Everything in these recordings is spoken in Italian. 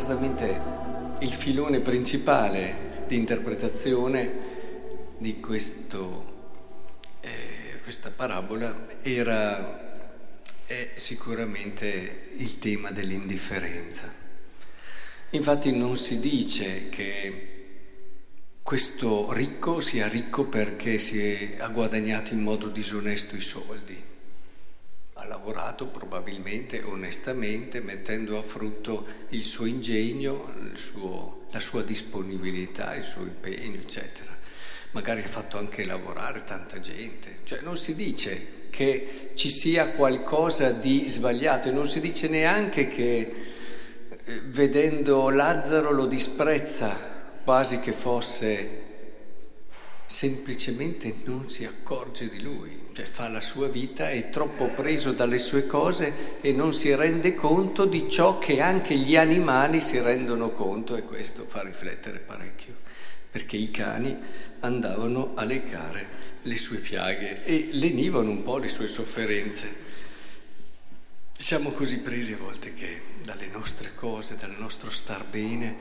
certamente il filone principale di interpretazione di questa parabola è sicuramente il tema dell'indifferenza. Infatti non si dice che questo ricco sia ricco perché ha guadagnato in modo disonesto i soldi, ha lavorato probabilmente onestamente mettendo a frutto il suo ingegno, la sua disponibilità, il suo impegno, eccetera. Magari ha fatto anche lavorare tanta gente, cioè non si dice che ci sia qualcosa di sbagliato e non si dice neanche che vedendo Lazzaro lo disprezza, quasi che fosse semplicemente non si accorge di lui, cioè fa la sua vita, è troppo preso dalle sue cose e non si rende conto di ciò che anche gli animali si rendono conto, e questo fa riflettere parecchio, perché i cani andavano a leccare le sue piaghe e lenivano un po' le sue sofferenze. Siamo così presi a volte che dalle nostre cose, dal nostro star bene,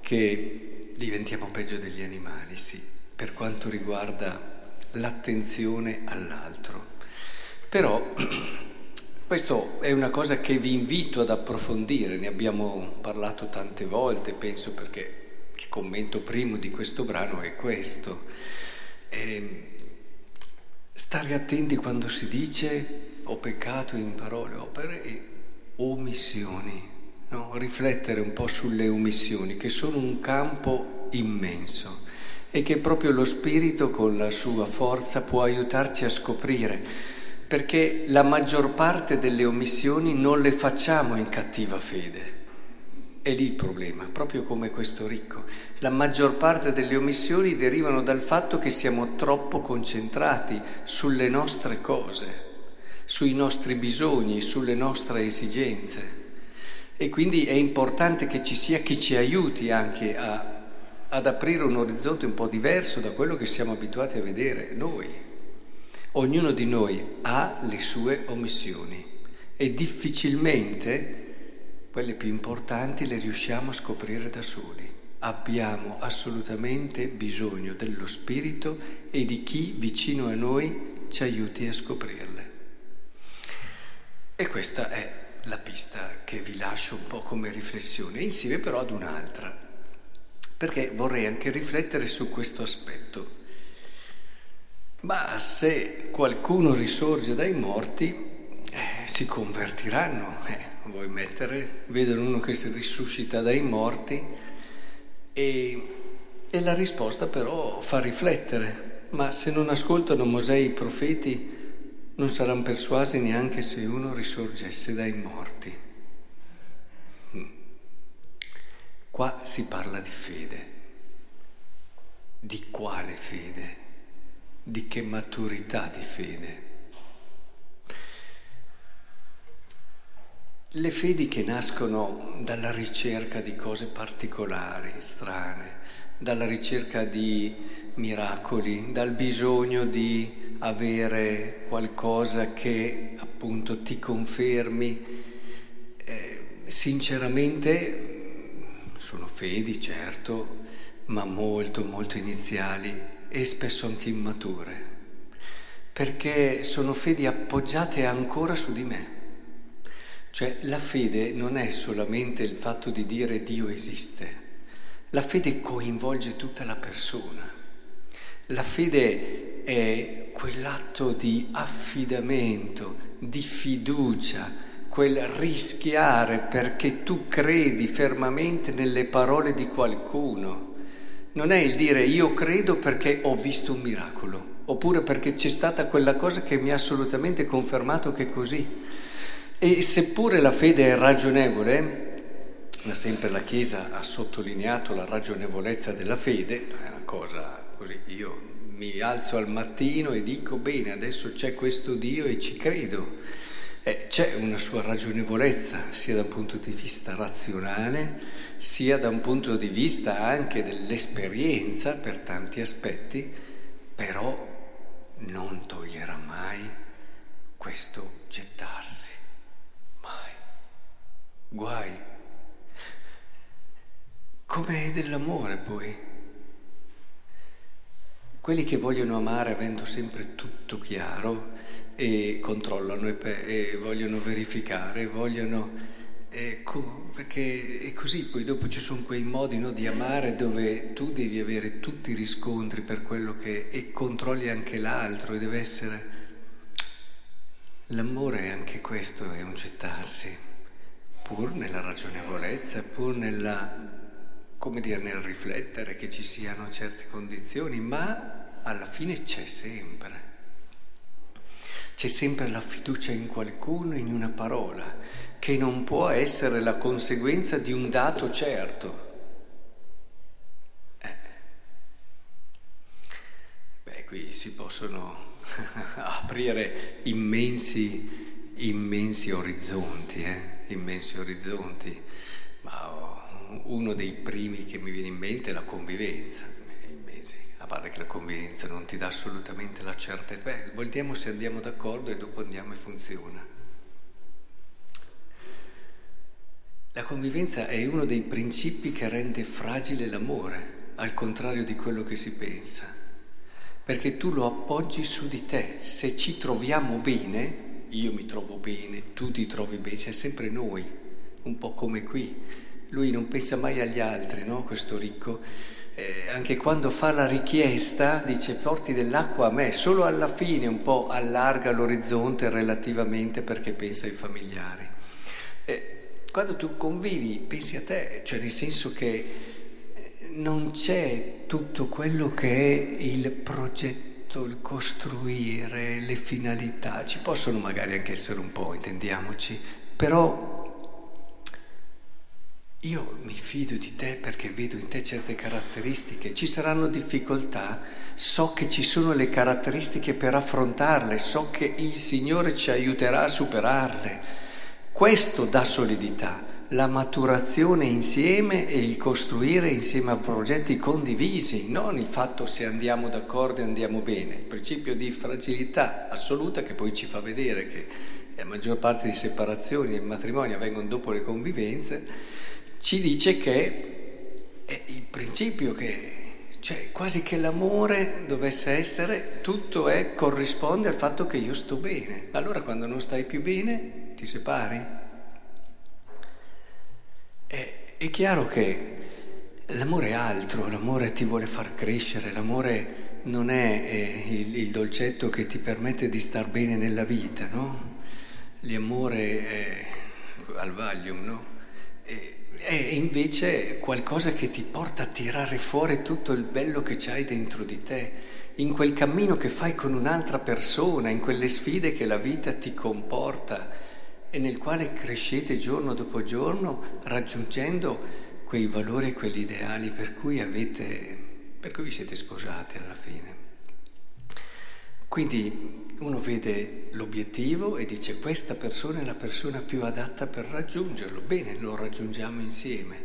che diventiamo peggio degli animali, sì, per quanto riguarda l'attenzione all'altro. Però questo è una cosa che vi invito ad approfondire, ne abbiamo parlato tante volte, penso, perché il commento primo di questo brano è questo. Stare attenti quando si dice ho peccato in parole, opere e omissioni. No, riflettere un po' sulle omissioni, che sono un campo immenso e che proprio lo Spirito con la sua forza può aiutarci a scoprire, perché la maggior parte delle omissioni non le facciamo in cattiva fede. È lì il problema, proprio come questo ricco. La maggior parte delle omissioni derivano dal fatto che siamo troppo concentrati sulle nostre cose, sui nostri bisogni, sulle nostre esigenze. E quindi è importante che ci sia chi ci aiuti anche ad aprire un orizzonte un po' diverso da quello che siamo abituati a vedere noi. Ognuno di noi ha le sue omissioni e difficilmente quelle più importanti le riusciamo a scoprire da soli. Abbiamo assolutamente bisogno dello Spirito e di chi vicino a noi ci aiuti a scoprirle. E questa è la pista che vi lascio un po' come riflessione, insieme però ad un'altra, perché vorrei anche riflettere su questo aspetto. Ma se qualcuno risorge dai morti, si convertiranno. Vuoi mettere? Vedono uno che si risuscita dai morti e la risposta però fa riflettere. Ma se non ascoltano Mosè e i profeti, non saranno persuasi neanche se uno risorgesse dai morti. Qua si parla di fede. Di quale fede? Di che maturità di fede? Le fedi che nascono dalla ricerca di cose particolari, strane, dalla ricerca di miracoli, dal bisogno di avere qualcosa che appunto ti confermi, sinceramente sono fedi, certo, ma molto molto iniziali e spesso anche immature, perché sono fedi appoggiate ancora su di me. Cioè la fede non è solamente il fatto di dire Dio esiste. La fede coinvolge tutta la persona. La fede è quell'atto di affidamento, di fiducia, quel rischiare perché tu credi fermamente nelle parole di qualcuno. Non è il dire io credo perché ho visto un miracolo, oppure perché c'è stata quella cosa che mi ha assolutamente confermato che è così. E seppure la fede è ragionevole, sempre la Chiesa ha sottolineato la ragionevolezza della fede, non è una cosa così, io mi alzo al mattino e dico bene, adesso c'è questo Dio e ci credo, c'è una sua ragionevolezza sia da un punto di vista razionale sia da un punto di vista anche dell'esperienza per tanti aspetti, però non toglierà mai questo gettarsi, mai, guai. come dell'amore poi. Quelli che vogliono amare avendo sempre tutto chiaro e controllano e vogliono verificare, vogliono... perché è così, poi dopo ci sono quei modi, no, di amare dove tu devi avere tutti i riscontri per quello che e controlli anche l'altro, e deve essere l'amore, anche questo è un gettarsi pur nella ragionevolezza, pur nella, come dire, nel riflettere che ci siano certe condizioni, ma alla fine c'è sempre la fiducia in qualcuno, in una parola, che non può essere la conseguenza di un dato certo. Beh, qui si possono aprire immensi orizzonti, ma uno dei primi che mi viene in mente è la convivenza. A parte che la convivenza non ti dà assolutamente la certezza. Beh, vogliamo se andiamo d'accordo e dopo andiamo e funziona. La convivenza è uno dei principi che rende fragile l'amore, al contrario di quello che si pensa, perché tu lo appoggi su di te. Se ci troviamo bene, io mi trovo bene, tu ti trovi bene, c'è sempre noi, un po' come qui. Lui non pensa mai agli altri, no? Questo ricco. Anche quando fa la richiesta dice porti dell'acqua a me, solo alla fine un po' allarga l'orizzonte relativamente perché pensa ai familiari. Quando tu convivi pensi a te, cioè nel senso che non c'è tutto quello che è il progetto, il costruire, le finalità, ci possono magari anche essere un po', intendiamoci, però... Io mi fido di te perché vedo in te certe caratteristiche, ci saranno difficoltà, so che ci sono le caratteristiche per affrontarle, so che il Signore ci aiuterà a superarle. Questo dà solidità, la maturazione insieme e il costruire insieme a progetti condivisi, non il fatto se andiamo d'accordo e andiamo bene, il principio di fragilità assoluta che poi ci fa vedere che la maggior parte di separazioni e matrimoni avvengono dopo le convivenze. Ci dice che è il principio che, cioè quasi che l'amore dovesse essere, tutto è, corrisponde al fatto che io sto bene. Allora quando non stai più bene ti separi. È chiaro che l'amore è altro, l'amore ti vuole far crescere, l'amore non è il dolcetto che ti permette di star bene nella vita, no? L'amore è al Valium, no? È invece qualcosa che ti porta a tirare fuori tutto il bello che c'hai dentro di te, in quel cammino che fai con un'altra persona, in quelle sfide che la vita ti comporta e nel quale crescete giorno dopo giorno raggiungendo quei valori e quegli ideali per cui vi siete sposati alla fine. Quindi uno vede l'obiettivo e dice questa persona è la persona più adatta per raggiungerlo, bene, lo raggiungiamo insieme.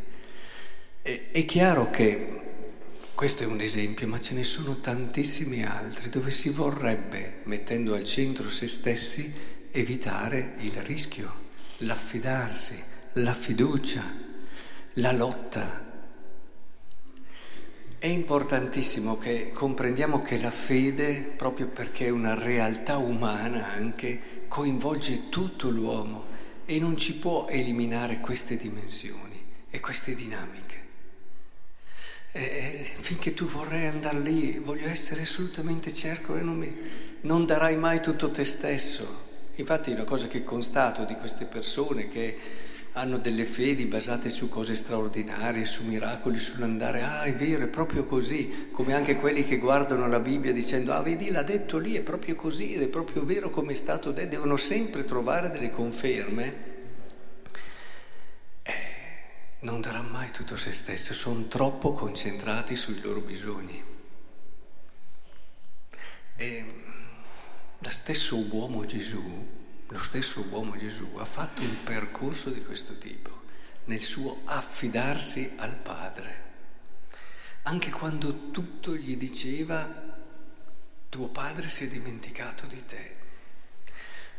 È chiaro che questo è un esempio, ma ce ne sono tantissimi altri dove si vorrebbe, mettendo al centro se stessi, evitare il rischio, l'affidarsi, la fiducia, la lotta. È importantissimo che comprendiamo che la fede, proprio perché è una realtà umana anche, coinvolge tutto l'uomo e non ci può eliminare queste dimensioni e queste dinamiche. Finché tu vorrai andare lì, voglio essere assolutamente certo e non darai mai tutto te stesso. Infatti una cosa che constato di queste persone che hanno delle fedi basate su cose straordinarie, su miracoli, sull'andare, è vero, è proprio così, come anche quelli che guardano la Bibbia dicendo, vedi, l'ha detto lì, è proprio così, ed è proprio vero come è stato detto, devono sempre trovare delle conferme. Non darà mai tutto se stesso, sono troppo concentrati sui loro bisogni. Lo stesso uomo Gesù ha fatto un percorso di questo tipo nel suo affidarsi al Padre, anche quando tutto gli diceva tuo padre si è dimenticato di te.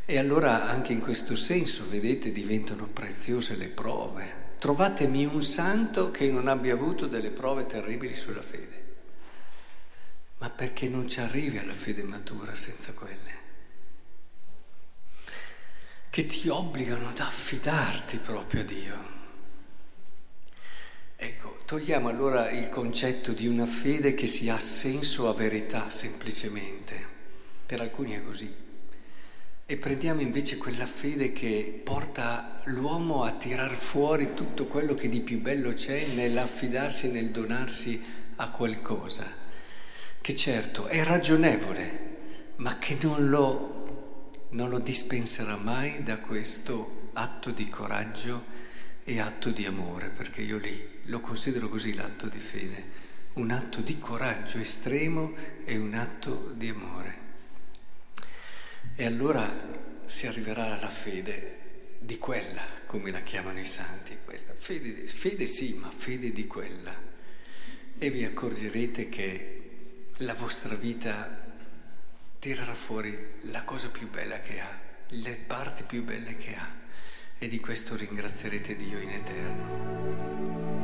E allora anche in questo senso, vedete, diventano preziose le prove, trovatemi un santo che non abbia avuto delle prove terribili sulla fede. Ma perché non ci arrivi alla fede matura senza quelle? Che ti obbligano ad affidarti proprio a Dio. Ecco, togliamo allora il concetto di una fede che si ha senso a verità semplicemente, per alcuni è così, e prendiamo invece quella fede che porta l'uomo a tirar fuori tutto quello che di più bello c'è nell'affidarsi, nel donarsi a qualcosa, che certo è ragionevole, ma che non lo dispenserà mai da questo atto di coraggio e atto di amore, perché io lo considero così l'atto di fede, un atto di coraggio estremo e un atto di amore. E allora si arriverà alla fede di quella, come la chiamano i santi, questa fede sì, ma fede di quella. E vi accorgerete che la vostra vita tirerà fuori la cosa più bella che ha, le parti più belle che ha. E di questo ringrazierete Dio in eterno.